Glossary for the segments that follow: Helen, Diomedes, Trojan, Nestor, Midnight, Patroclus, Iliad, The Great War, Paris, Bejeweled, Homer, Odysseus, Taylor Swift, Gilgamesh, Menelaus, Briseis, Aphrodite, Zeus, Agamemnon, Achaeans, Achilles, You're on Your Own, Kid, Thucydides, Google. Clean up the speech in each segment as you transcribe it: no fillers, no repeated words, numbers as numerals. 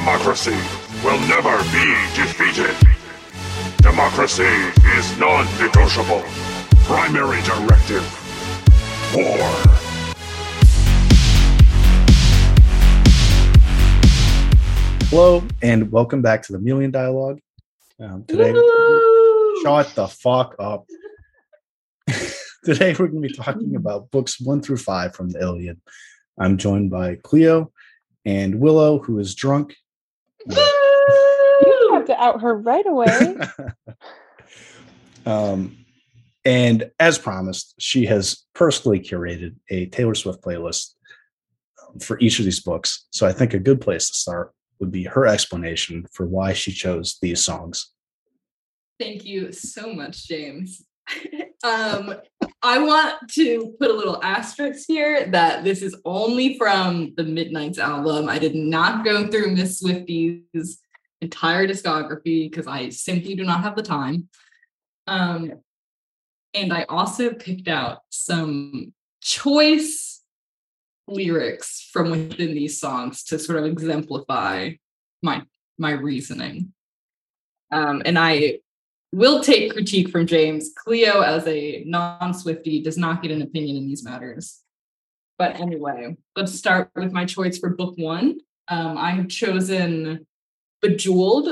Democracy will never be defeated. Democracy is non-negotiable. Primary directive, war. Hello, and welcome back to the Million Dialogue. Today, shut the fuck up. Today, we're going to be talking about books 1 through 5 from the Iliad. I'm joined by Cleo and Willow, who is drunk. You have to out her right away. And as promised, she has personally curated a Taylor Swift playlist for each of these books. So I think a good place to start would be her explanation for why she chose these songs. Thank you so much, James. I want to put a little asterisk here that this is only from the Midnight's album. I did not go through Miss Swifty's entire discography because I simply do not have the time. And I also picked out some choice lyrics from within these songs to sort of exemplify my reasoning. And I will take critique from James. Cleo, as a non-Swiftie, does not get an opinion in these matters. But anyway, let's start with my choice for book one. I have chosen Bejeweled,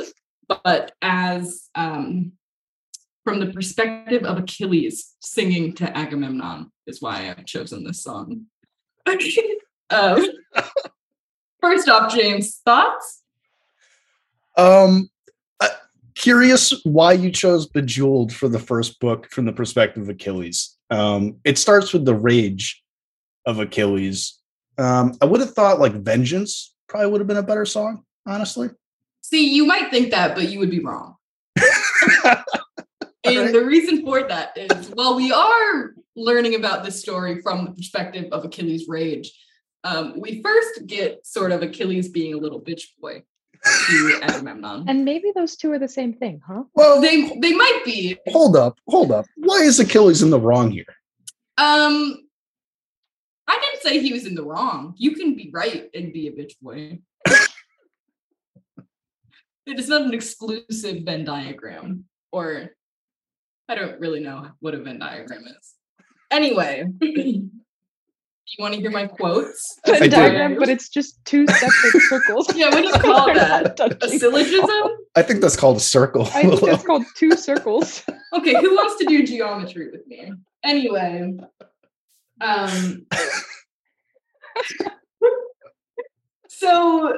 but as from the perspective of Achilles singing to Agamemnon is why I've chosen this song. First off, James, thoughts? Curious why you chose Bejeweled for the first book from the perspective of Achilles. It starts with the rage of Achilles. I would have thought like Vengeance probably would have been a better song, honestly. See, you might think that, but you would be wrong. And the reason for that is, well, we are learning about this story from the perspective of Achilles' rage. We first get sort of Achilles being a little bitch boy. And maybe those two are the same thing, huh? Well, they might be. Hold up. Why is Achilles in the wrong here? I didn't say he was in the wrong. You can be right and be a bitch boy. It is not an exclusive Venn diagram, or I don't really know what a Venn diagram is. Anyway. You want to hear my quotes? I diagram, but it's just two separate circles. Yeah, what do you call that? A syllogism? I think that's called a circle. I think that's called two circles. Okay, who wants to do geometry with me? Anyway. So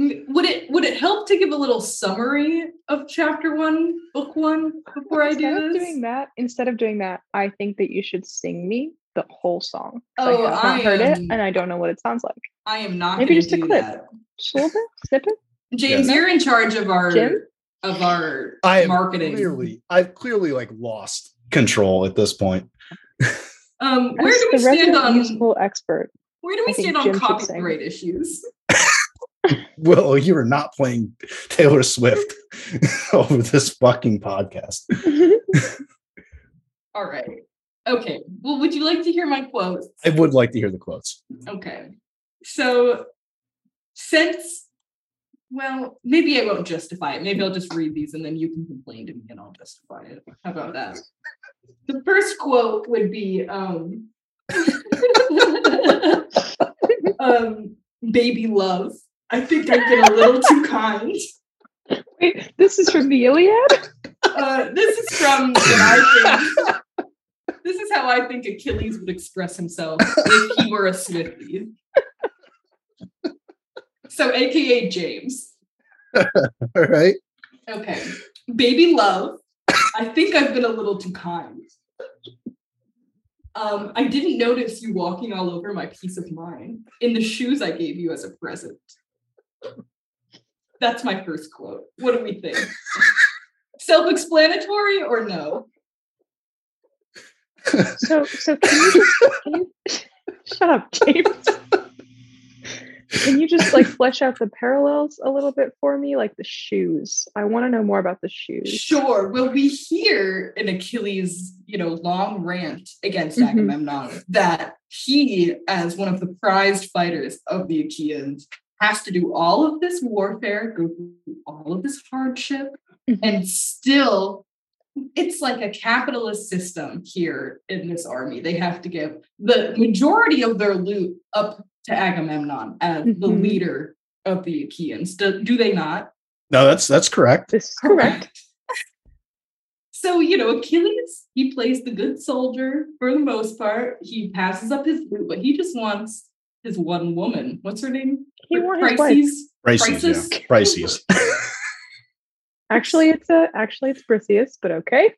would it help to give a little summary of chapter 1, book 1 before I do this? Instead of doing that, I think that you should sing me the whole song. Oh, I haven't heard it, and I don't know what it sounds like. I am not. Maybe just a clip, that. Just a little bit, snip it. James, yeah. You're in charge of our marketing. I've clearly like lost control at this point. Where do we stand on musical expert? Where do we stand on copyright issues? Well, you are not playing Taylor Swift over this fucking podcast. All right. Okay. Well, would you like to hear my quotes? I would like to hear the quotes. Okay. So maybe I won't justify it. Maybe I'll just read these and then you can complain to me and I'll justify it. How about that? The first quote would be, baby love. I think I've been a little too kind. Wait, this is from the Iliad? This is from This is how I think Achilles would express himself if he were a Swiftie. So, AKA James. All right. Okay. Baby love, I think I've been a little too kind. I didn't notice you walking all over my peace of mind in the shoes I gave you as a present. That's my first quote. What do we think? Self-explanatory or no? So shut up, James. Can you just like flesh out the parallels a little bit for me? Like the shoes. I want to know more about the shoes. Sure. Well, we hear in Achilles, long rant against Agamemnon that he, as one of the prized fighters of the Achaeans, has to do all of this warfare, go through all of this hardship, and still it's like a capitalist system here in this army. They have to give the majority of their loot up to Agamemnon as the leader of the Achaeans. Do they not? No, that's correct. That's correct. So, you know, Achilles, he plays the good soldier for the most part. He passes up his loot, but he just wants his one woman. What's her name? He wanted Briseis. Yeah. Actually, it's Briseis, but okay.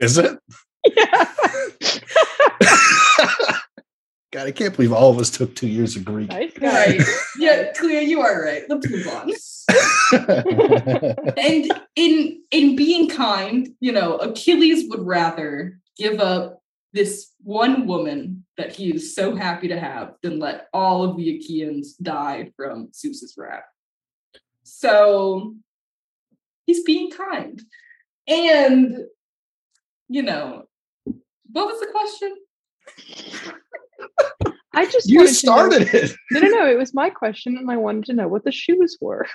Is it? Yeah. God, I can't believe all of us took 2 years of Greek. Nice guy. Right. Yeah, Cleo, you are right. Let's move on. And in being kind, you know, Achilles would rather give up this one woman that he is so happy to have than let all of the Achaeans die from Zeus's wrath. So he's being kind. And, you know, what was the question? You started it. No, it was my question, and I wanted to know what the shoes were.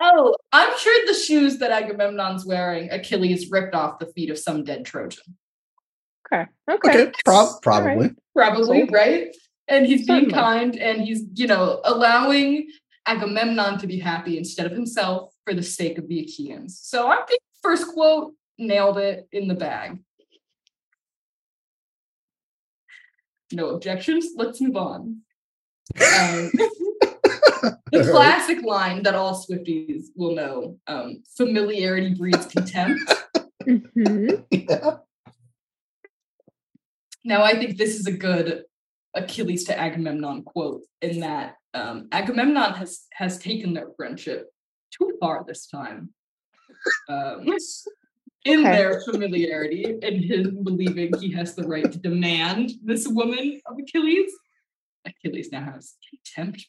Oh, I'm sure the shoes that Agamemnon's wearing, Achilles ripped off the feet of some dead Trojan. Okay. Probably. Right. Probably, right? And he's being kind, and he's, you know, allowing Agamemnon to be happy instead of himself for the sake of the Achaeans. So I think first quote, nailed it in the bag. No objections. Let's move on. The classic line that all Swifties will know, familiarity breeds contempt. Yeah. Now, I think this is a good Achilles to Agamemnon quote in that Agamemnon has taken their friendship too far this time. Their familiarity and him believing he has the right to demand this woman of Achilles. Achilles now has contempt.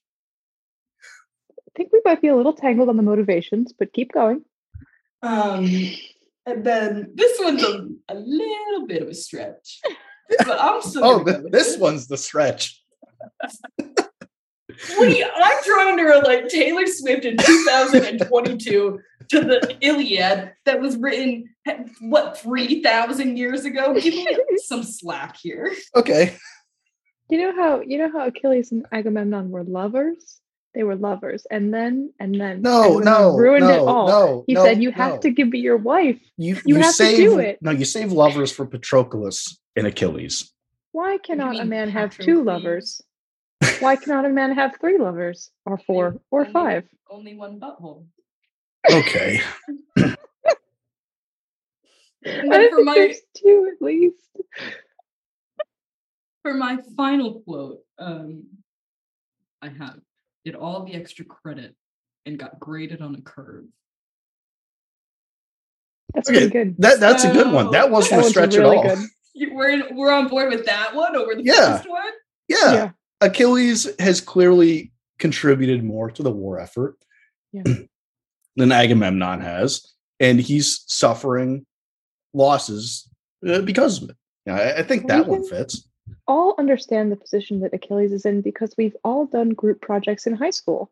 I think we might be a little tangled on the motivations, but keep going. And then this one's a little bit of a stretch. But I'm still this one's the stretch. I'm trying to relate Taylor Swift in 2022 to the Iliad that was written, 3,000 years ago? Give me some slack here. Okay. You know how Achilles and Agamemnon were lovers? They were lovers. And then ruined it all. He said, you have to give me your wife. You have to do it. No, you save lovers for Patroclus and Achilles. Why cannot a man have two lovers? Why cannot a man have three lovers, or four, or five? Only one butthole. Okay. And then there's two at least. For my final quote, I did all the extra credit and got graded on a curve. That's pretty good. That's a good one. That wasn't a stretch really at all. Good. We're on board with that one over the first one? Yeah. Achilles has clearly contributed more to the war effort than Agamemnon has, and he's suffering losses because of it. I think that one fits. All understand the position that Achilles is in because we've all done group projects in high school,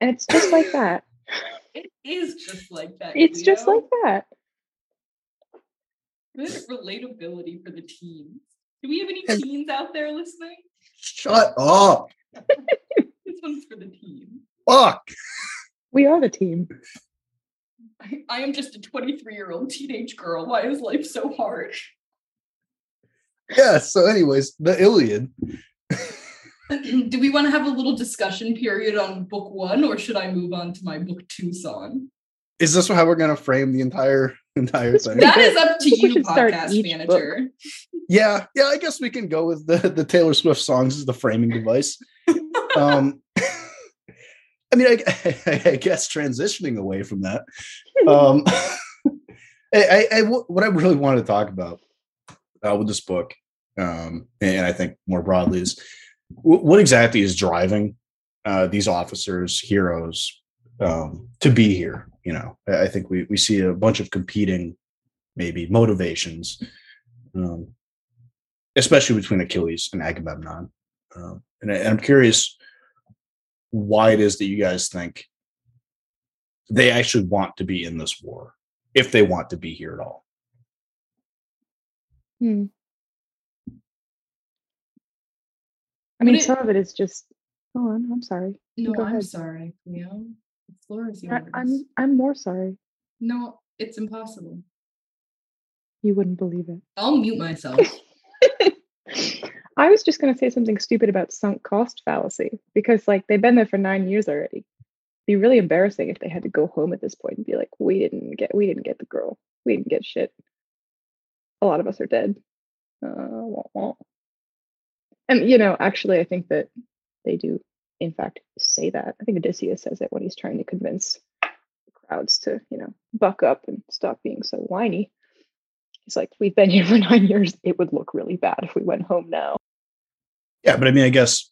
and it's just like that. It is just like that. It's just like that. Good relatability for the teens. Do we have any teens out there listening? Shut up. This one's for the team. Fuck. We are the team. I am just a 23-year-old teenage girl. Why is life so hard? Yeah, so anyways, the Iliad. Do we want to have a little discussion period on book one, or should I move on to my book two song? Is this how we're going to frame the entire thing? That is up to you, podcast manager. Book. Yeah, I guess we can go with the Taylor Swift songs as the framing device. I mean, I guess transitioning away from that, what I really wanted to talk about with this book, and I think more broadly, is what exactly is driving these officers, heroes, to be here. You know, I think we see a bunch of competing maybe motivations, especially between Achilles and Agamemnon. And I'm curious why it is that you guys think they actually want to be in this war, if they want to be here at all. I mean, some of it is just, go on, I'm sorry. No, I'm sorry, Cleo. The floor is yours. I'm more sorry. No, it's impossible. You wouldn't believe it. I'll mute myself. I was just going to say something stupid about sunk cost fallacy, because like they've been there for 9 years already. It'd be really embarrassing if they had to go home at this point and be like, we didn't get the girl. We didn't get shit. A lot of us are dead. And, you know, actually, I think that they do, in fact, say that. I think Odysseus says it when he's trying to convince the crowds to, you know, buck up and stop being so whiny. It's like, we've been here for 9 years. It would look really bad if we went home now. Yeah, but I mean, I guess,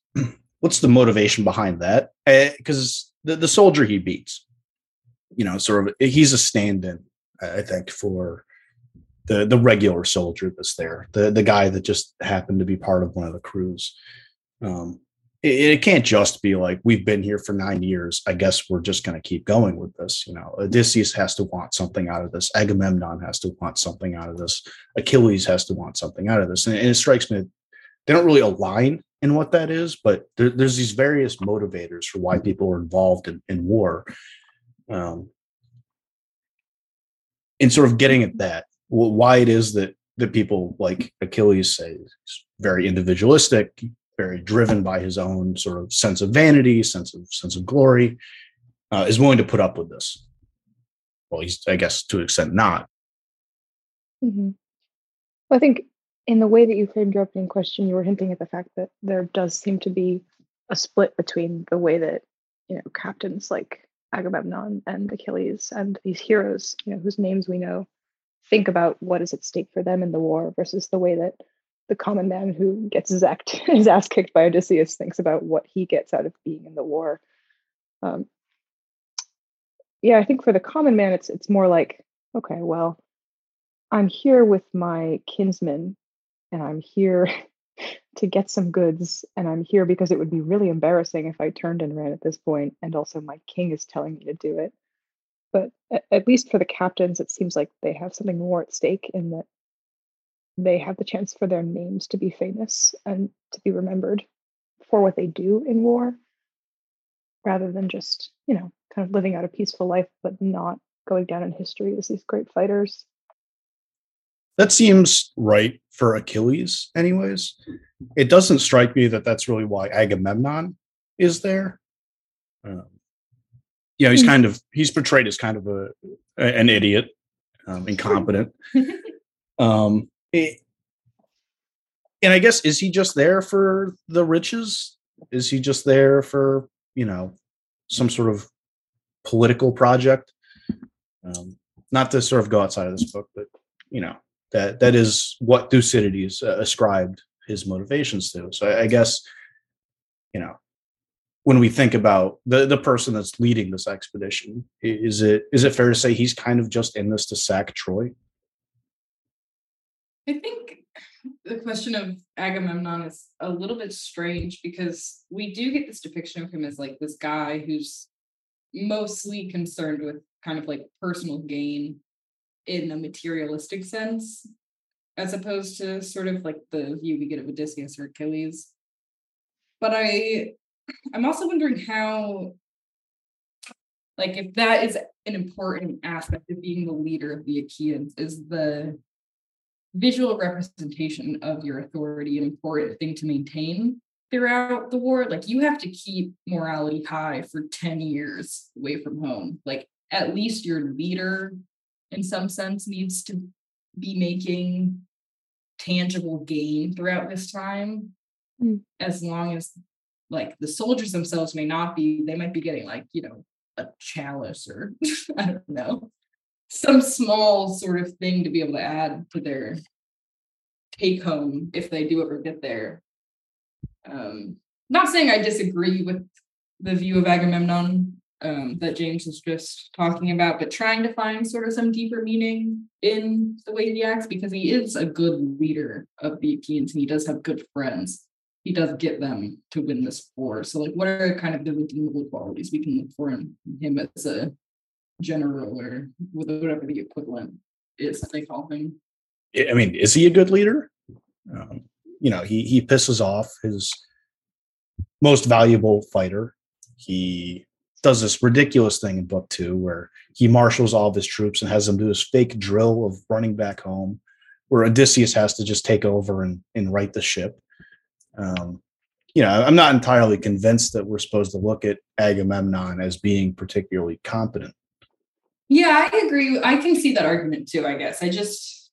what's the motivation behind that? Because the soldier he beats, you know, sort of, he's a stand-in, I think, for the regular soldier that's there. The guy that just happened to be part of one of the crews. It can't just be like, we've been here for 9 years. I guess we're just going to keep going with this. You know, Odysseus has to want something out of this. Agamemnon has to want something out of this. Achilles has to want something out of this. And it strikes me that they don't really align in what that is, but there's these various motivators for why people are involved in war. And sort of getting at that, why it is that people like Achilles say is very individualistic, very driven by his own sort of sense of vanity, sense of glory, is willing to put up with this. Well, he's, I guess, to an extent not. Mm-hmm. Well, I think in the way that you framed your opening question, you were hinting at the fact that there does seem to be a split between the way that, you know, captains like Agamemnon and Achilles and these heroes, you know, whose names we know, think about what is at stake for them in the war versus the way that the common man who gets zacked, his ass kicked by Odysseus, thinks about what he gets out of being in the war. Yeah, I think for the common man, it's more like, okay, well, I'm here with my kinsmen, and I'm here to get some goods, and I'm here because it would be really embarrassing if I turned and ran at this point, and also my king is telling me to do it. But at least for the captains, it seems like they have something more at stake in that they have the chance for their names to be famous and to be remembered for what they do in war, rather than just, you know, kind of living out a peaceful life, but not going down in history as these great fighters. That seems right for Achilles, anyways. It doesn't strike me that that's really why Agamemnon is there. You know, he's portrayed as kind of an idiot, incompetent. And I guess, is he just there for the riches? Is he just there for, you know, some sort of political project? Not to sort of go outside of this book, but, you know, that is what Thucydides ascribed his motivations to. So I guess, you know, when we think about the person that's leading this expedition, is it fair to say he's kind of just in this to sack Troy? I think the question of Agamemnon is a little bit strange, because we do get this depiction of him as like this guy who's mostly concerned with kind of like personal gain in a materialistic sense, as opposed to sort of like the view we get of Odysseus or Achilles. But I'm also wondering how, like, if that is an important aspect of being the leader of the Achaeans, is the visual representation of your authority an important thing to maintain throughout the war? Like, you have to keep morality high for 10 years away from home. Like, at least your leader, in some sense, needs to be making tangible gain throughout this time. As long as, like, the soldiers themselves may not be, they might be getting, like, you know, a chalice or I don't know, some small sort of thing to be able to add to their take home if they do ever get there. Not saying I disagree with the view of Agamemnon that James was just talking about, but trying to find sort of some deeper meaning in the way he acts, because he is a good leader of the Achaeans and he does have good friends. he does get them to win this war. So like, what are kind of the redeemable qualities we can look for in him as a general or whatever the equivalent is that they call him? I mean, is he a good leader? You know, he pisses off his most valuable fighter. He does this ridiculous thing in book 2 where he marshals all of his troops and has them do this fake drill of running back home, where Odysseus has to just take over and right the ship. You know, I'm not entirely convinced that we're supposed to look at Agamemnon as being particularly competent. Yeah, I agree. I can see that argument too, I guess. I just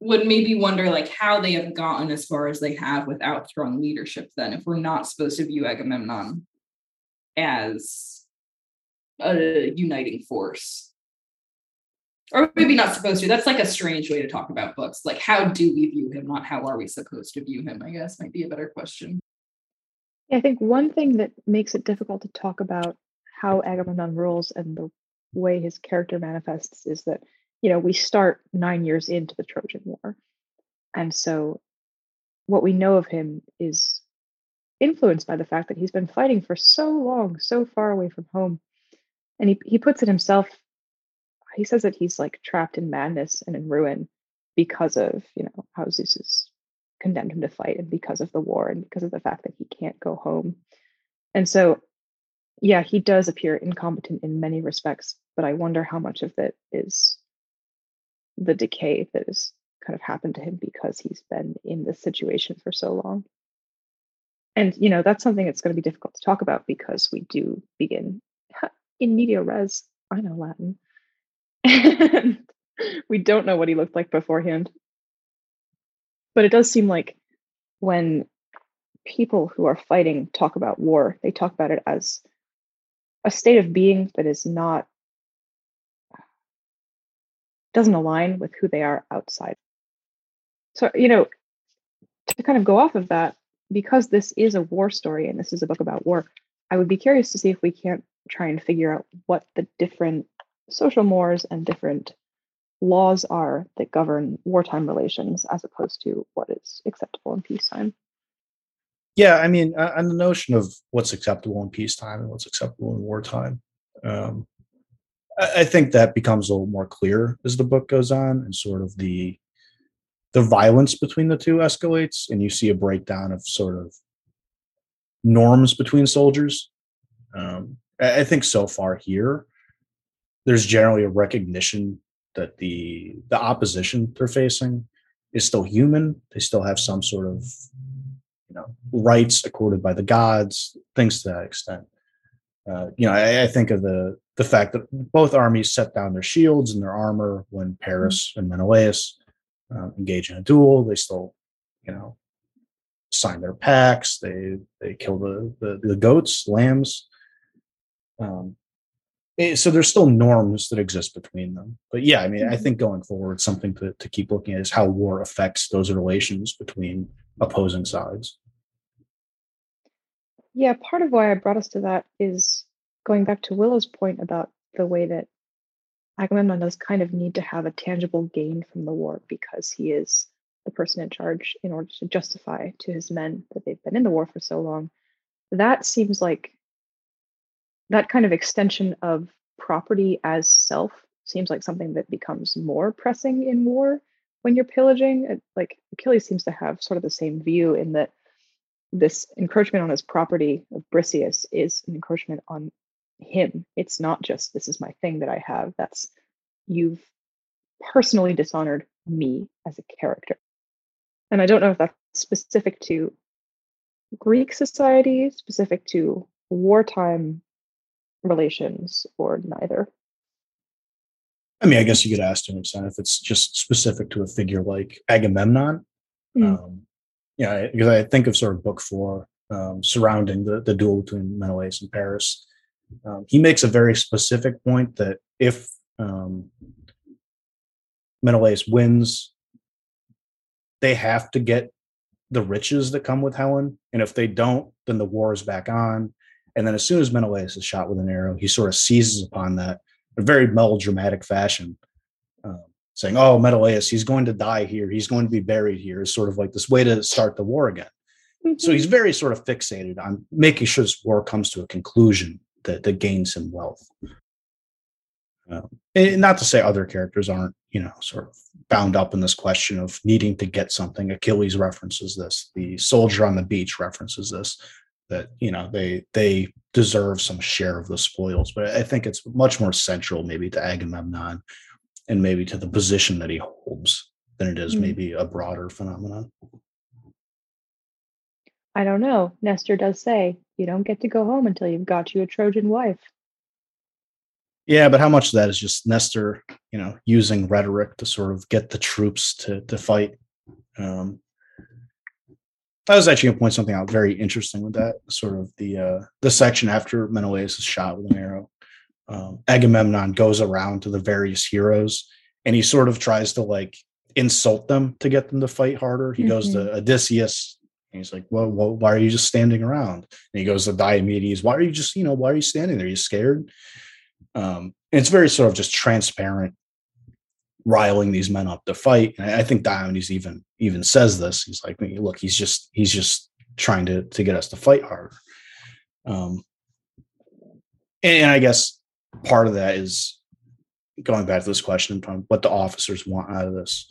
would maybe wonder like how they have gotten as far as they have without strong leadership then, if we're not supposed to view Agamemnon as a uniting force. Or maybe not supposed to. That's like a strange way to talk about books. Like, how do we view him, not how are we supposed to view him, I guess, might be a better question. I think one thing that makes it difficult to talk about how Agamemnon rules and the way his character manifests is that, you know, we start 9 years into the Trojan War. And so what we know of him is influenced by the fact that he's been fighting for so long, so far away from home. And he puts it himself. He says that he's like trapped in madness and in ruin because of, you know, how Zeus has condemned him to fight and because of the war and because of the fact that he can't go home. And so, yeah, he does appear incompetent in many respects, but I wonder how much of it is the decay that has kind of happened to him because he's been in this situation for so long. And, you know, that's something that's going to be difficult to talk about because we do begin in medio res. I know Latin. And we don't know what he looked like beforehand. But it does seem like when people who are fighting talk about war, they talk about it as a state of being that is not, doesn't align with who they are outside. So, you know, to kind of go off of that, because this is a war story and this is a book about war, I would be curious to see if we can't try and figure out what the different social mores and different laws are that govern wartime relations as opposed to what is acceptable in peacetime. Yeah, I mean, on the notion of what's acceptable in peacetime and what's acceptable in wartime, I think that becomes a little more clear as the book goes on, and sort of the violence between the two escalates, and you see a breakdown of sort of norms between soldiers. I think so far here, there's generally a recognition that the opposition they're facing is still human. They still have some sort of, you know, rights accorded by the gods, things to that extent. You know, I think of the fact that both armies set down their shields and their armor when Paris and Menelaus engage in a duel. They still, you know, sign their pacts. They kill the goats, lambs. So there's still norms that exist between them. But yeah, I mean, I think going forward, something to keep looking at is how war affects those relations between opposing sides. Yeah, part of why I brought us to that is going back to Willow's point about the way that Agamemnon does kind of need to have a tangible gain from the war because he is the person in charge in order to justify to his men that they've been in the war for so long. That seems like that kind of extension of property as self seems like something that becomes more pressing in war when you're pillaging. Like Achilles seems to have sort of the same view in that this encroachment on his property of Briseis is an encroachment on him. It's not just, this is my thing that I have. That's, you've personally dishonored me as a character. And I don't know if that's specific to Greek society, specific to wartime relations, or neither. I mean, I guess you could ask to an extent if it's just specific to a figure like Agamemnon. Yeah, because I think of sort of book 4 surrounding the duel between Menelaus and Paris. He makes a very specific point that if Menelaus wins, they have to get the riches that come with Helen, and if they don't, then the war is back on. And then as soon as Menelaus is shot with an arrow, he sort of seizes upon that in a very melodramatic fashion, saying, oh, Menelaus, he's going to die here. He's going to be buried here. It's sort of like this way to start the war again. Mm-hmm. So he's very sort of fixated on making sure this war comes to a conclusion that gains him wealth. And not to say other characters aren't, sort of bound up in this question of needing to get something. Achilles references this. The soldier on the beach references this, that, they deserve some share of the spoils. But I think it's much more central maybe to Agamemnon and maybe to the position that he holds than it is maybe a broader phenomenon. I don't know. Nestor does say, you don't get to go home until you've got you a Trojan wife. Yeah, but how much of that is just Nestor, using rhetoric to sort of get the troops to fight? I was actually going to point something out very interesting with that, sort of the section after Menelaus is shot with an arrow. Agamemnon goes around to the various heroes, and he sort of tries to, insult them to get them to fight harder. He goes to Odysseus, and he's like, well, why are you just standing around? And he goes to Diomedes, why are you just, why are you standing there? Are you scared? And it's very sort of just transparent, riling these men up to fight. And I think Diomedes even says this. He's like, look, he's just trying to get us to fight harder. And I guess part of that is going back to this question of what the officers want out of this.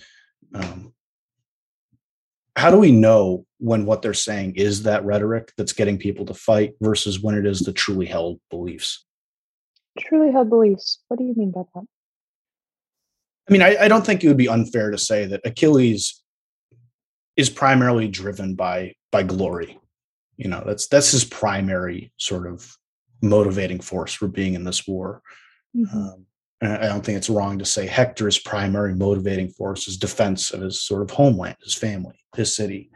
How do we know when what they're saying is that rhetoric that's getting people to fight versus when it is the truly held beliefs? Truly held beliefs. What do you mean by that? I mean, I don't think it would be unfair to say that Achilles is primarily driven by glory. That's his primary sort of motivating force for being in this war. Mm-hmm. And I don't think it's wrong to say Hector's primary motivating force is defense of his sort of homeland, his family, his city.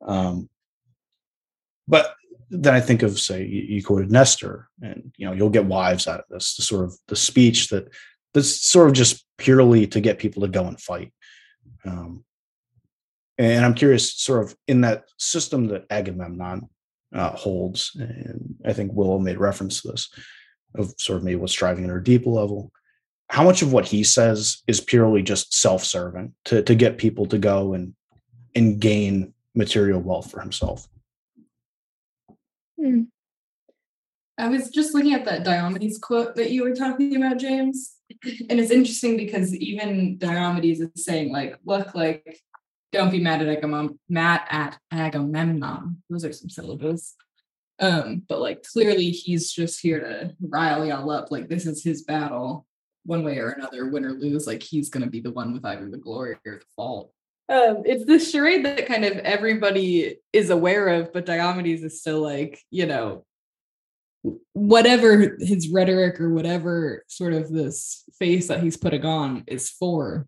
But then I think of, say, you quoted Nestor, and you'll get wives out of this. The sort of the speech that's sort of just purely to get people to go and fight. And I'm curious, sort of in that system that Agamemnon holds, and I think Willow made reference to this, of sort of maybe what's driving at a deeper level. How much of what he says is purely just self-serving to get people to go and gain material wealth for himself? I was just looking at that Diomedes quote that you were talking about, James, and it's interesting because even Diomedes is saying, look, don't be mad at Agamemnon. Those are some syllables. But clearly he's just here to rile y'all up. This is his battle, one way or another, win or lose. He's going to be the one with either the glory or the fault. It's this charade that kind of everybody is aware of, but Diomedes is still whatever his rhetoric or whatever sort of this face that he's putting on is for,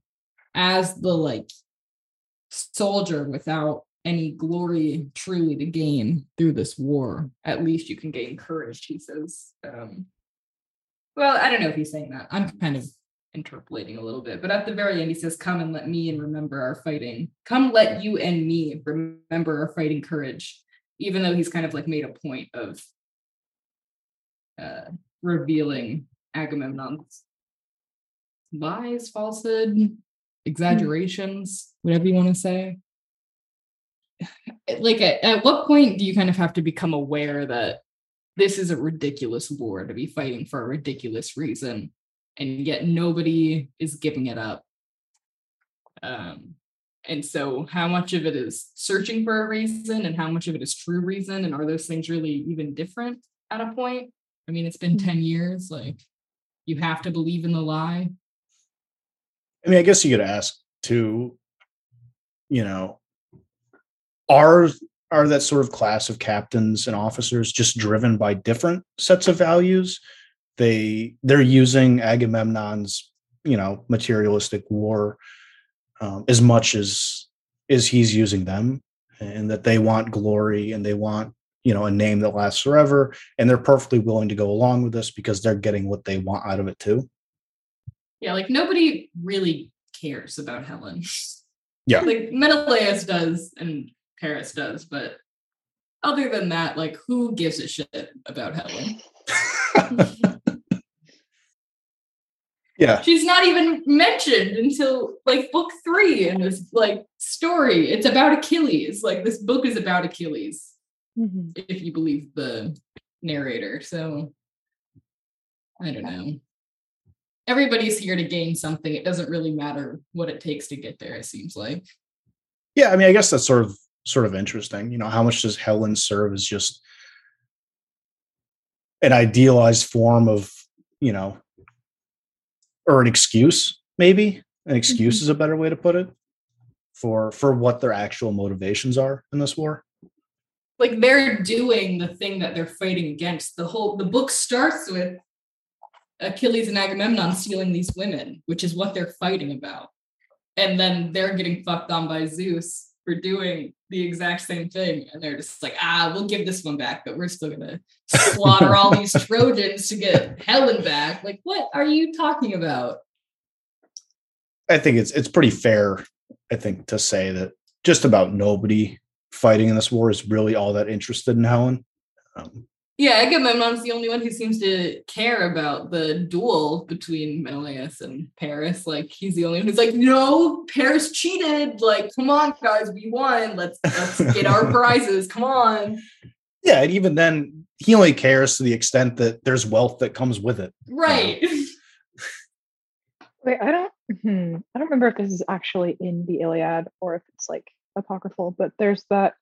as the soldier without any glory truly to gain through this war. At least you can gain courage, he says. Well, I don't know if he's saying that. I'm kind of interpolating a little bit, but at the very end he says, come and let me and remember our fighting. Come let you and me remember our fighting courage, even though he's kind of made a point of revealing Agamemnon's lies, falsehood, exaggerations, whatever you want to say. At what point do you kind of have to become aware that this is a ridiculous war to be fighting for a ridiculous reason, and yet nobody is giving it up? And so how much of it is searching for a reason and how much of it is true reason? And are those things really even different at a point? I mean, it's been 10 years, you have to believe in the lie. I mean, I guess you could ask too, are that sort of class of captains and officers just driven by different sets of values? They're using Agamemnon's, materialistic war as much as he's using them, and that they want glory and they want, a name that lasts forever. And they're perfectly willing to go along with this because they're getting what they want out of it too. Yeah. Nobody really cares about Helen. Yeah. Menelaus does and Paris does, but other than that, who gives a shit about Helen? Yeah. She's not even mentioned until like book 3 in this like story. It's about Achilles. Like this book is about Achilles, if you believe the narrator. So I don't know. Everybody's here to gain something. It doesn't really matter what it takes to get there, it seems like. Yeah, I mean, I guess that's sort of interesting. You know, how much does Helen serve as just an idealized form of, you know, or an excuse, maybe? An excuse is a better way to put it for what their actual motivations are in this war. Like they're doing the thing that they're fighting against. The book starts with Achilles and Agamemnon stealing these women, which is what they're fighting about. And then they're getting fucked on by Zeus for doing the exact same thing. And they're just like, we'll give this one back, but we're still going to slaughter all these Trojans to get Helen back. Like, what are you talking about? I think it's pretty fair, I think, to say that just about nobody fighting in this war is really all that interested in Helen. Yeah, Agamemnon's the only one who seems to care about the duel between Menelaus and Paris. Like, he's the only one who's like, no, Paris cheated. Like, come on, guys, we won. Let's get our prizes. Come on. Yeah, and even then, he only cares to the extent that there's wealth that comes with it. Right. Wait, I don't remember if this is actually in the Iliad or if it's, like, apocryphal, but there's that.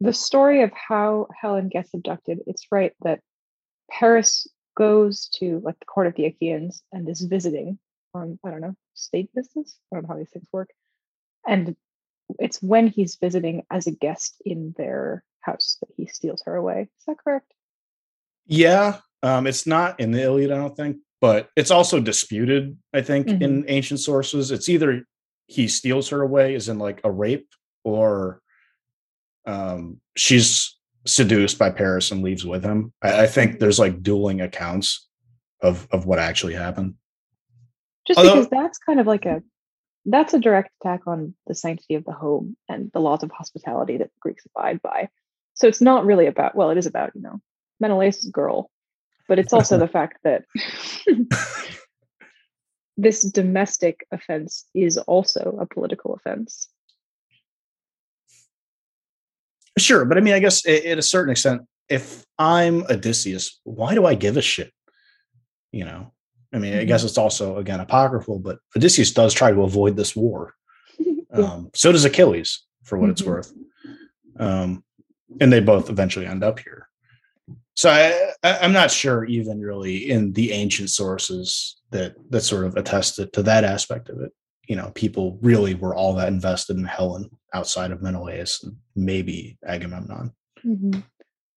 The story of how Helen gets abducted, it's right that Paris goes to like the court of the Achaeans and is visiting on, I don't know, state business? I don't know how these things work. And it's when he's visiting as a guest in their house that he steals her away. Is that correct? Yeah. It's not in the Iliad, I don't think, but it's also disputed, I think, in ancient sources. It's either he steals her away as in like a rape or... she's seduced by Paris and leaves with him. I think there's like dueling accounts of what actually happened. Because that's kind of like that's a direct attack on the sanctity of the home and the laws of hospitality that the Greeks abide by. So it's not really about, well, it is about, you know, Menelaus' girl, but it's also the fact that this domestic offense is also a political offense. Sure, but I mean, I guess at a certain extent, if I'm Odysseus, why do I give a shit? You know, I mean, I guess it's also, again, apocryphal, but Odysseus does try to avoid this war. So does Achilles, for what it's worth. And they both eventually end up here. So I'm not sure even really in the ancient sources that sort of attested to that aspect of it. You know, people really were all that invested in Helen outside of Menelaus and maybe Agamemnon.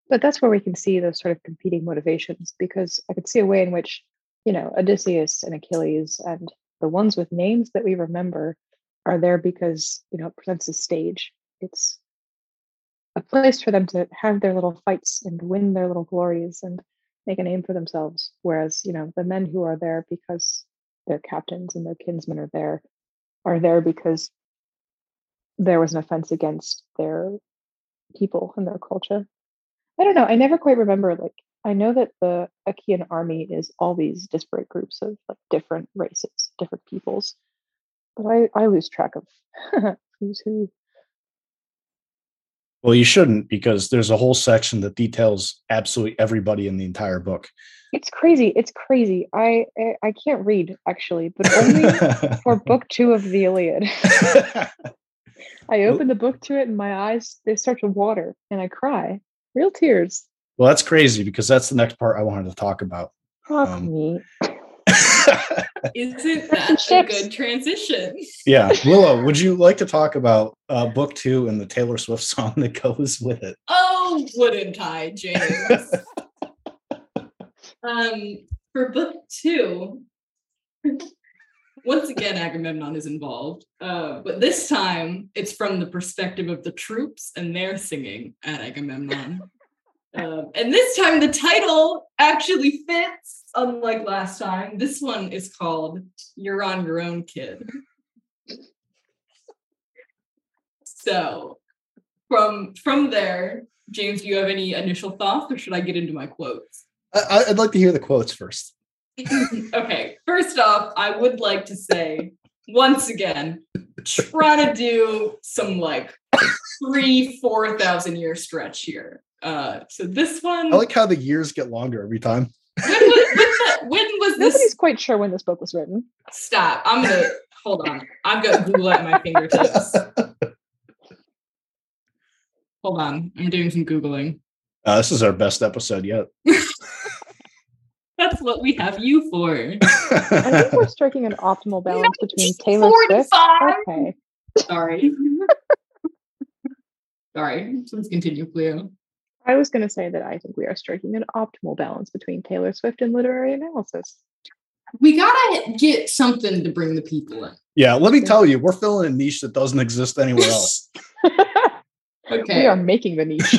But that's where we can see those sort of competing motivations, because I could see a way in which, you know, Odysseus and Achilles and the ones with names that we remember are there because, you know, it presents a stage. It's a place for them to have their little fights and win their little glories and make a name for themselves. Whereas, you know, the men who are there because their captains and their kinsmen are there because there was an offense against their people and their culture. I don't know. I never quite remember. Like, I know that the Achaean army is all these disparate groups of like different races, different peoples, but I lose track of who's who. Well, you shouldn't, because there's a whole section that details absolutely everybody in the entire book. It's crazy. I can't read, actually, but only for book 2 of the Iliad. I open the book to it and my eyes, they start to water and I cry. Real tears. Well, that's crazy because that's the next part I wanted to talk about. Fuck me. Isn't that a good transition? Yeah. Willow, would you like to talk about book 2 and the Taylor Swift song that goes with it? Oh, wouldn't I, James? For book 2, once again, Agamemnon is involved, but this time it's from the perspective of the troops and they're singing at Agamemnon. And this time the title actually fits, unlike last time. This one is called You're on Your Own, Kid. So from there, James, do you have any initial thoughts or should I get into my quotes? I'd like to hear the quotes first. Okay, first off, I would like to say, once again, try to do some, 3,000-4,000 year stretch here. So this one... I like how the years get longer every time. When was this? Nobody's quite sure when this book was written. Stop. I'm going to... Hold on. I've got Google at my fingertips. Hold on. I'm doing some Googling. This is our best episode yet. That's what we have you for. I think we're striking an optimal balance between Taylor Swift. Okay. Sorry. Sorry. Let's continue, Cleo. I was going to say that I think we are striking an optimal balance between Taylor Swift and literary analysis. We gotta get something to bring the people in. Yeah, let me tell you, we're filling a niche that doesn't exist anywhere else. Okay. We are making the niche.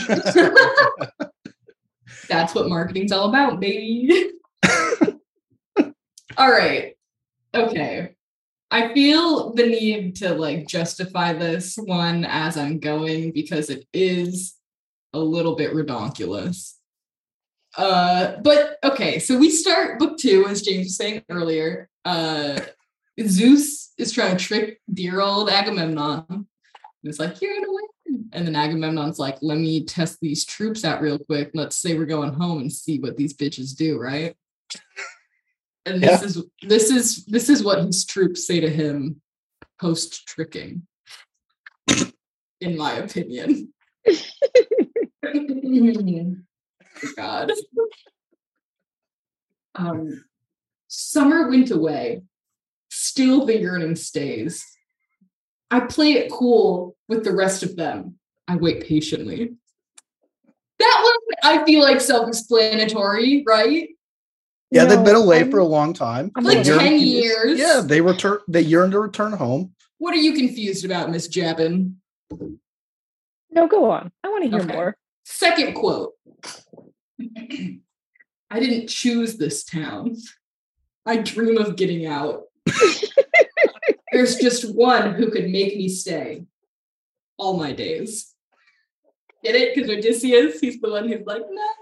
That's what marketing's all about, baby. All right. Okay. I feel the need to justify this one as I'm going because it is a little bit redonkulous. But okay, so we start book two, as James was saying earlier. Zeus is trying to trick dear old Agamemnon. And it's like, you're gonna win. And then Agamemnon's like, let me test these troops out real quick. Let's say we're going home and see what these bitches do, right? And this is what his troops say to him post-tricking, in my opinion. God. Summer went away, still lingering stays. I play it cool with the rest of them. I wait patiently. That one, I feel self-explanatory, right? Yeah, they've been away for a long time. Like 10 years. Yeah, they yearn to return home. What are you confused about, Miss Jabin? No, go on. I want to hear more. Second quote. I didn't choose this town. I dream of getting out. There's just one who could make me stay all my days. Get it? Because Odysseus, he's the one who's like, no,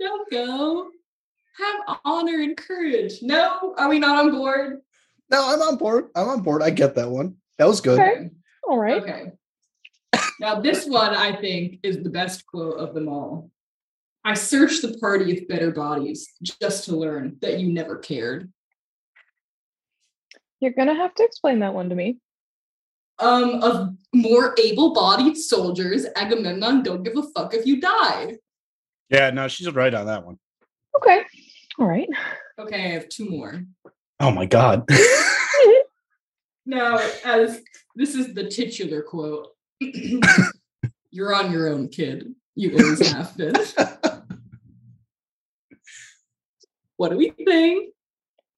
don't go. Have honor and courage. No, are we not on board? No, I'm on board. I get that one. That was good. Okay. All right. Okay. Now, this one, I think, is the best quote of them all. I searched the party of better bodies just to learn that you never cared. You're going to have to explain that one to me. Of more able-bodied soldiers, Agamemnon, don't give a fuck if you die. Yeah, no, she's right on that one. Okay. All right. Okay, I have two more. Oh, my God. Now, this is the titular quote. You're on your own, kid. You always have been. What do we think?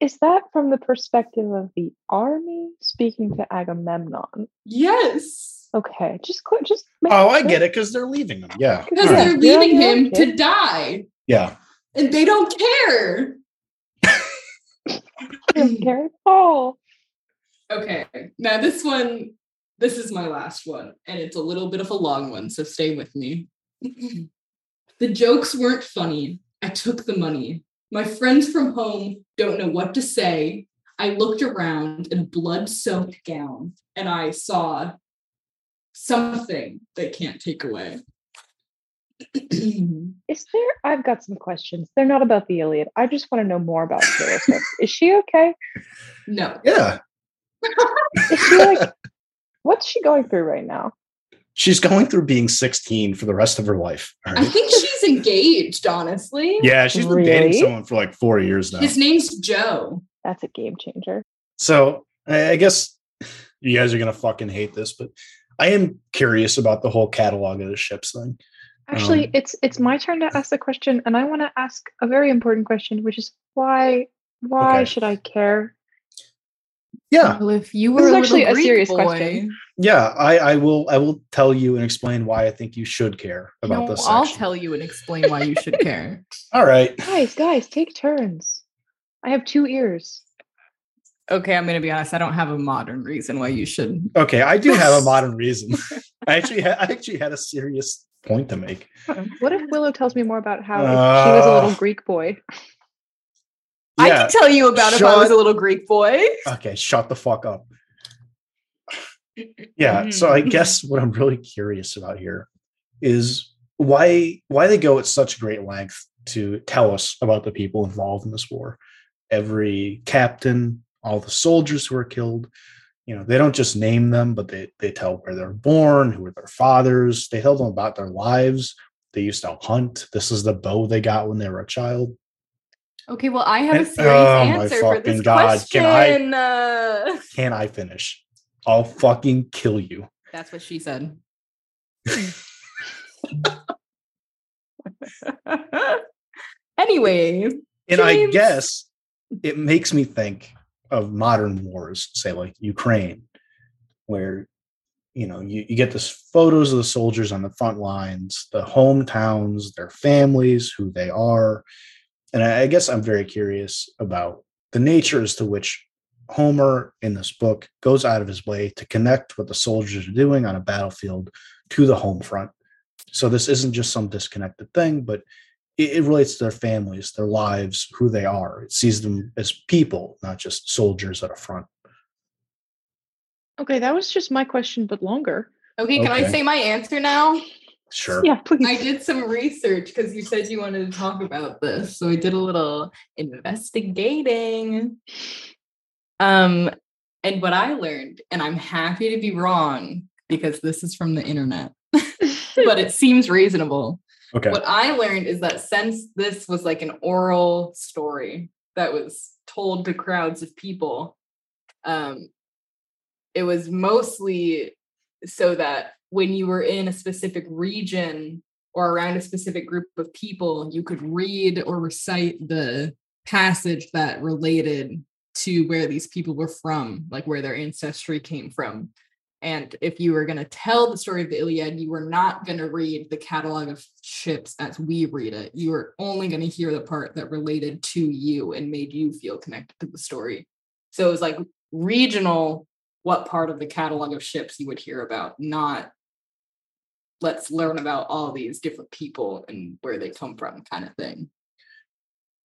Is that from the perspective of the army speaking to Agamemnon? Yes. Okay. Just. Oh, I get it because they're leaving him. Yeah. Because they're leaving him to die. Yeah. And they don't care. They don't care at all. Okay. Now this one. This is my last one, and it's a little bit of a long one, so stay with me. The jokes weren't funny. I took the money. My friends from home don't know what to say. I looked around in a blood-soaked gown, and I saw something they can't take away. I've got some questions. They're not about the Iliad. I just want to know more about Taylor Swift. Is she okay? No. Yeah. Is she what's she going through right now? She's going through being 16 for the rest of her life. Right? I think she's engaged, honestly. Yeah, she's been dating someone for 4 years now. His name's Joe. That's a game changer. So I guess you guys are going to fucking hate this, but I am curious about the whole catalog of the ships thing. Actually, it's my turn to ask the question, and I want to ask a very important question, which is why should I care? Yeah. Well, if you were this is actually a serious question. Yeah, I will tell you and explain why I think you should care about this section. I'll tell you and explain why you should care. All right. Guys, take turns. I have two ears. Okay, I'm going to be honest. I don't have a modern reason why you should. Okay, I do have a modern reason. I actually had a serious point to make. What if Willow tells me more about how she was a little Greek boy? I can tell you about if I was a little Greek boy. Okay, shut the fuck up. Yeah, so I guess what I'm really curious about here is why they go at such great length to tell us about the people involved in this war. Every captain, all the soldiers who were killed, you know, they don't just name them, but they tell where they're born, who were their fathers. They tell them about their lives. They used to hunt. This is the bow they got when they were a child. Okay, well, I have a serious answer for this question. Can I finish? I'll fucking kill you. That's what she said. Anyway. And James. I guess it makes me think of modern wars, say like Ukraine, where, you know, you get this photos of the soldiers on the front lines, the hometowns, their families, who they are. And I guess I'm very curious about the nature as to which Homer in this book goes out of his way to connect what the soldiers are doing on a battlefield to the home front. So this isn't just some disconnected thing, but it relates to their families, their lives, who they are. It sees them as people, not just soldiers at a front. Okay, that was just my question, but longer. Okay, can I say my answer now? Sure. Yeah, please. I did some research because you said you wanted to talk about this, so I did a little investigating. And what I learned, and I'm happy to be wrong because this is from the internet, but it seems reasonable. Okay. What I learned is that since this was like an oral story that was told to crowds of people, it was mostly so that when you were in a specific region or around a specific group of people, you could read or recite the passage that related to where these people were from, like where their ancestry came from. And if you were going to tell the story of the Iliad, you were not going to read the catalog of ships as we read it. You were only going to hear the part that related to you and made you feel connected to the story. So it was like regional, what part of the catalog of ships you would hear about, not let's learn about all these different people and where they come from kind of thing.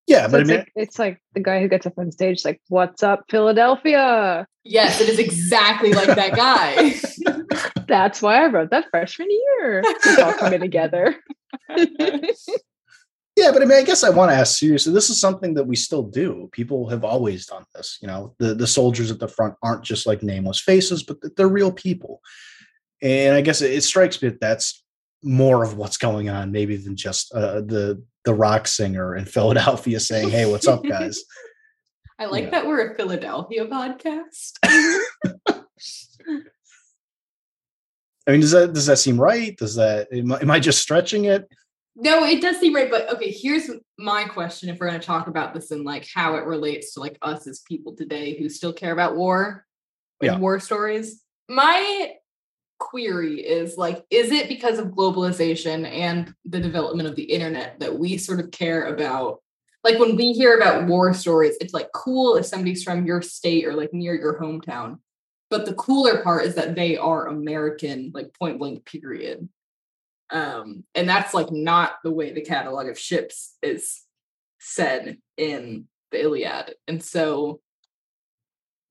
Yeah, so but it's, I mean, like, it's like the guy who gets up on stage, like, "What's up, Philadelphia?" Yes, it is exactly like that guy. That's why I wrote that freshman year. We're all coming together. Yeah, but I mean, I guess I want to ask you. So this is something that we still do. People have always done this. You know, the soldiers at the front aren't just like nameless faces, but they're real people. And I guess it strikes me that that's more of what's going on, maybe than just the rock singer in Philadelphia saying, "Hey, what's up, guys?" I like that we're a Philadelphia podcast. I mean, does that seem right? Does that am I just stretching it? No, it does seem right. But okay, here's my question: if we're going to talk about this and like how it relates to like us as people today who still care about war and war stories, my query is like, is it because of globalization and the development of the internet that we sort of care about, like when we hear about war stories, it's like cool if somebody's from your state or like near your hometown, but the cooler part is that they are American, like point blank period, and that's like not the way the catalog of ships is said in the Iliad. And so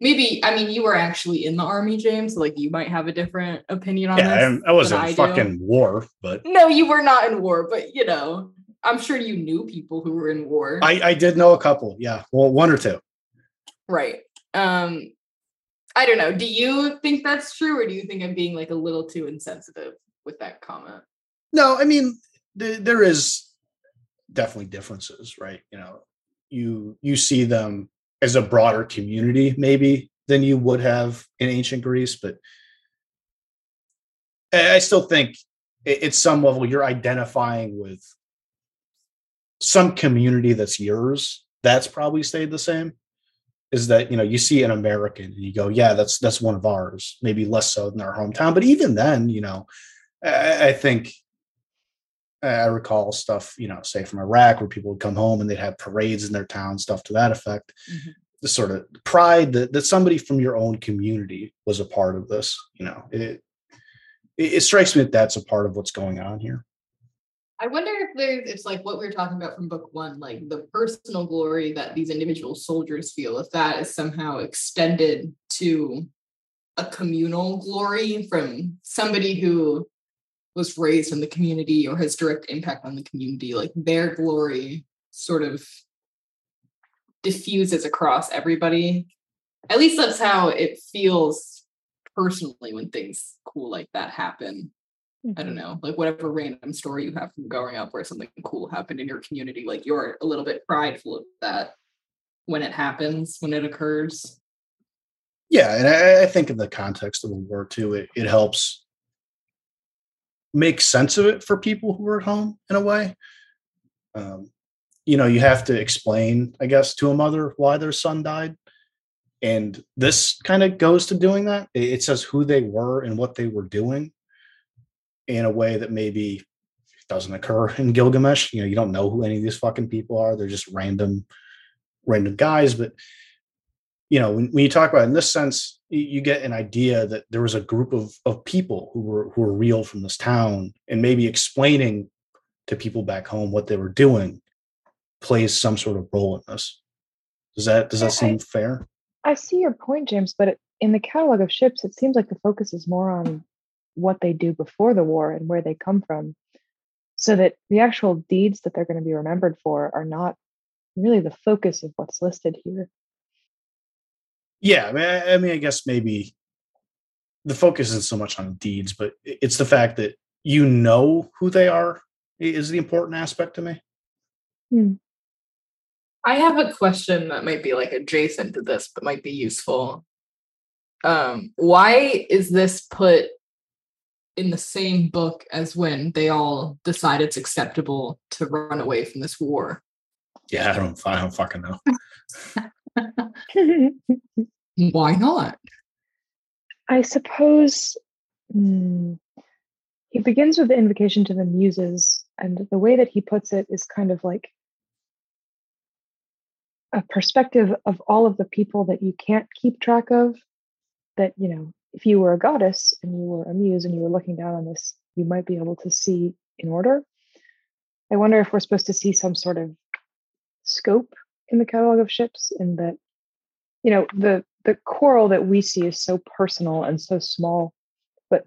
maybe, I mean, you were actually in the army, James, so like you might have a different opinion on this. Yeah, I wasn't fucking war, but... No, you were not in war, but you know, I'm sure you knew people who were in war. I did know a couple, yeah. Well, one or two. Right. I don't know. Do you think that's true, or do you think I'm being like a little too insensitive with that comment? No, I mean, there is definitely differences, right? You know, you see them as a broader community, maybe, than you would have in ancient Greece. But I still think at some level you're identifying with some community that's yours. That's probably stayed the same, is that, you know, you see an American and you go, yeah, that's one of ours, maybe less so than our hometown. But even then, you know, I think I recall stuff, you know, say from Iraq, where people would come home and they'd have parades in their town, stuff to that effect. Mm-hmm. The sort of pride that somebody from your own community was a part of this. You know, it strikes me that that's a part of what's going on here. I wonder if it's like what we were talking about from book one, like the personal glory that these individual soldiers feel, if that is somehow extended to a communal glory from somebody who was raised in the community or has direct impact on the community, like their glory sort of diffuses across everybody. At least that's how it feels personally when things cool like that happen. I don't know, like whatever random story you have from growing up where something cool happened in your community, like you're a little bit prideful of that when it happens, when it occurs. Yeah, and I think in the context of the war too, it helps make sense of it for people who are at home in a way. You know, you have to explain, I guess, to a mother why their son died. And this kind of goes to doing that. It says who they were and what they were doing in a way that maybe doesn't occur in Gilgamesh. You know, you don't know who any of these fucking people are. They're just random guys. But, you know, when you talk about it in this sense, you get an idea that there was a group of people who were real from this town, and maybe explaining to people back home what they were doing plays some sort of role in this. Does that seem fair? I see your point, James, but in the catalog of ships, it seems like the focus is more on what they do before the war and where they come from, so that the actual deeds that they're going to be remembered for are not really the focus of what's listed here. Yeah, I mean, I guess maybe the focus isn't so much on deeds, but it's the fact that you know who they are is the important aspect to me. I have a question that might be like adjacent to this, but might be useful. Why is this put in the same book as when they all decide it's acceptable to run away from this war? Yeah, I don't fucking know. Why not? I suppose he begins with the invocation to the muses, and the way that he puts it is kind of like a perspective of all of the people that you can't keep track of, that, you know, if you were a goddess and you were a muse and you were looking down on this, you might be able to see in order. I wonder if we're supposed to see some sort of scope in the catalog of ships, in that, you know, the quarrel that we see is so personal and so small, but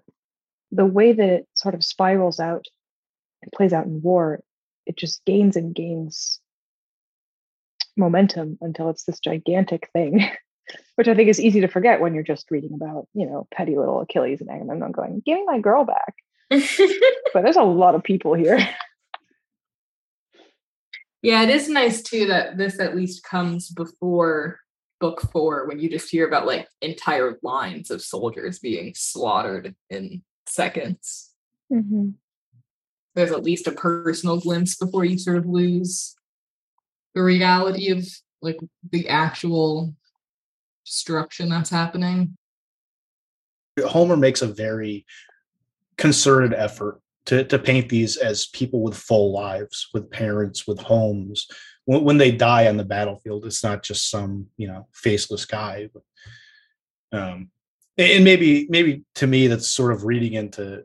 the way that it sort of spirals out and plays out in war, it just gains and gains momentum until it's this gigantic thing. Which I think is easy to forget when you're just reading about, you know, petty little Achilles and Agamemnon going, give me my girl back. But there's a lot of people here. Yeah, it is nice, too, that this at least comes before book four, when you just hear about, like, entire lines of soldiers being slaughtered in seconds. Mm-hmm. There's at least a personal glimpse before you sort of lose the reality of, like, the actual destruction that's happening. Homer makes a very concerted effort to paint these as people with full lives, with parents, with homes. When they die on the battlefield, it's not just some, you know, faceless guy. And maybe to me, that's sort of reading into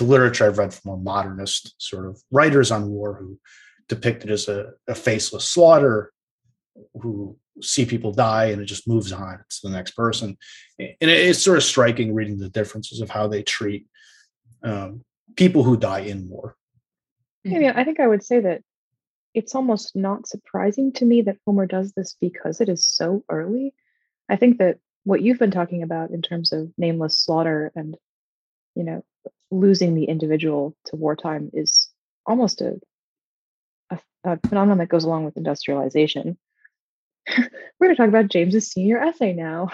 literature I've read from more modernist sort of writers on war, who depict it as a faceless slaughter, who see people die and it just moves on to the next person. And it's sort of striking reading the differences of how they treat people who die in war. I mean, I think I would say that it's almost not surprising to me that Homer does this, because it is so early. I think that what you've been talking about in terms of nameless slaughter and, you know, losing the individual to wartime is almost a phenomenon that goes along with industrialization. We're going to talk about James's senior essay now.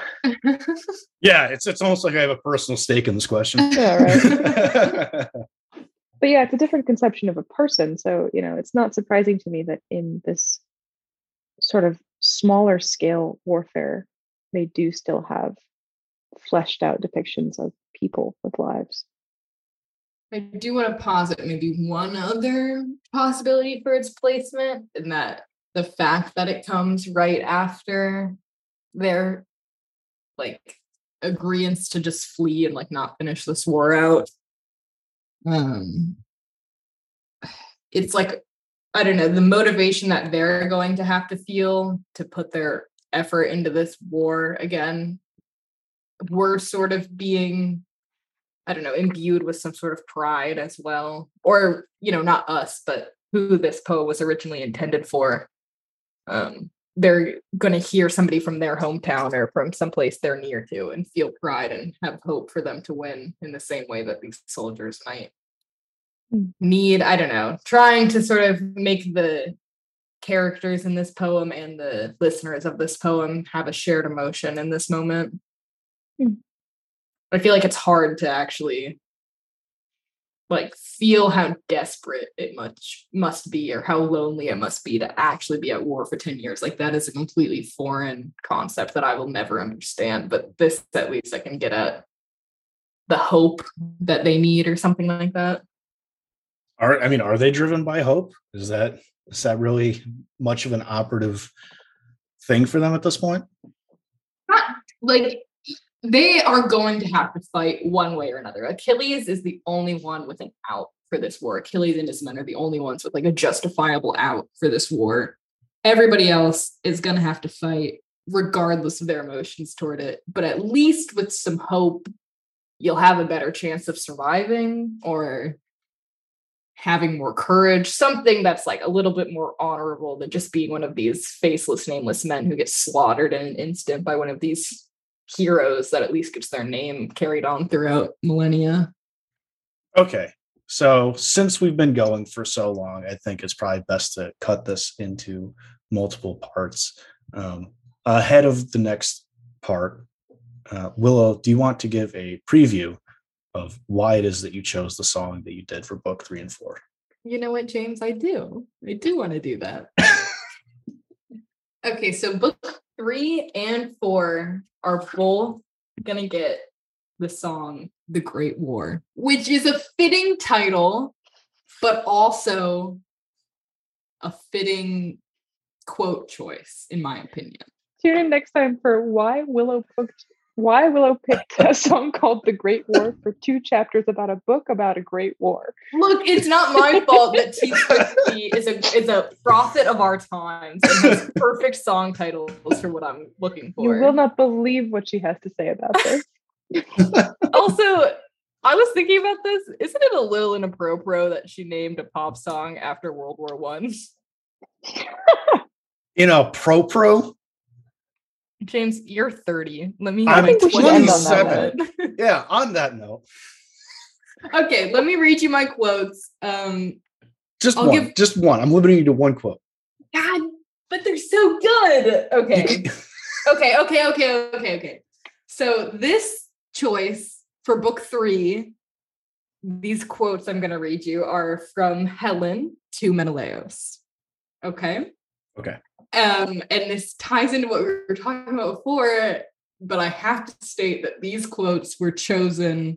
Yeah, it's almost like I have a personal stake in this question. Yeah, right. But yeah, it's a different conception of a person. So, you know, it's not surprising to me that in this sort of smaller scale warfare, they do still have fleshed out depictions of people with lives. I do want to posit maybe one other possibility for its placement, and that the fact that it comes right after their, like, agreeance to just flee and, like, not finish this war out. it's like, I don't know, the motivation that they're going to have to feel to put their effort into this war again. We're sort of being, I don't know, imbued with some sort of pride as well. Or, you know, not us, but who this poem was originally intended for. They're going to hear somebody from their hometown or from someplace they're near to and feel pride and have hope for them to win in the same way that these soldiers might need, I don't know, trying to sort of make the characters in this poem and the listeners of this poem have a shared emotion in this moment. I feel like it's hard to actually like feel how desperate it must be or how lonely it must be to actually be at war for 10 years. Like that is a completely foreign concept that I will never understand, but this at least I can get at the hope that they need or something like that. Are they driven by hope? Is that really much of an operative thing for them at this point? They are going to have to fight one way or another. Achilles is the only one with an out for this war. Achilles and his men are the only ones with like a justifiable out for this war. Everybody else is going to have to fight regardless of their emotions toward it. But at least with some hope, you'll have a better chance of surviving or having more courage, something that's like a little bit more honorable than just being one of these faceless, nameless men who get slaughtered in an instant by one of these heroes that at least gets their name carried on throughout millennia. Okay, so since we've been going for so long, I think it's probably best to cut this into multiple parts. Ahead of the next part, Willow, do you want to give a preview of why it is that you chose the song that you did for book 3 and 4? You know what, James? I do want to do that. Okay, so book 3 and 4 are both going to get the song The Great War, which is a fitting title, but also a fitting quote choice, in my opinion. Tune in next time for why Willow picked a song called The Great War for 2 chapters about a book about a great war. Look, it's not my fault that T. Swift is a prophet of our times and has perfect song titles for what I'm looking for. You will not believe what she has to say about this. Also, I was thinking about this. Isn't it a little inappropriate that she named a pop song after World War I? Inappropriate? James, you're 30. Let me. I'm 27. Yeah, on that note. Okay, let me read you my quotes. Just one. I'm limiting you to one quote. God, but they're so good. Okay. Okay. So this choice for book 3, these quotes I'm going to read you are from Helen to Menelaus. Okay. And this ties into what we were talking about before, but I have to state that these quotes were chosen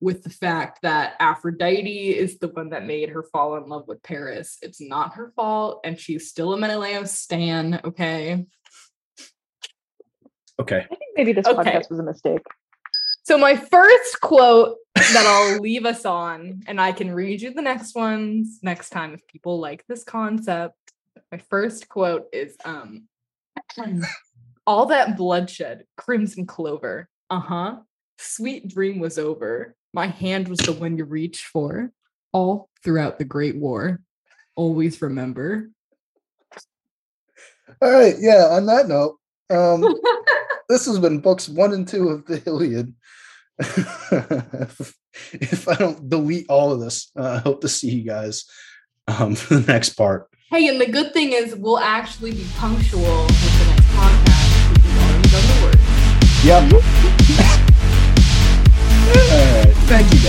with the fact that Aphrodite is the one that made her fall in love with Paris. It's not her fault, and she's still a Menelaus stan, okay? Okay. I think maybe this podcast was a mistake. So my first quote that I'll leave us on, and I can read you the next ones next time if people like this concept. My first quote is, all that bloodshed, crimson clover, sweet dream was over. My hand was the one you reached for. All throughout the Great War. Always remember. All right, yeah, on that note, this has been books 1 and 2 of the Iliad. If I don't delete all of this, I hope to see you guys for the next part. Hey, and the good thing is we'll actually be punctual with the next podcast because we've already done the work. Yep. All right. Thank you.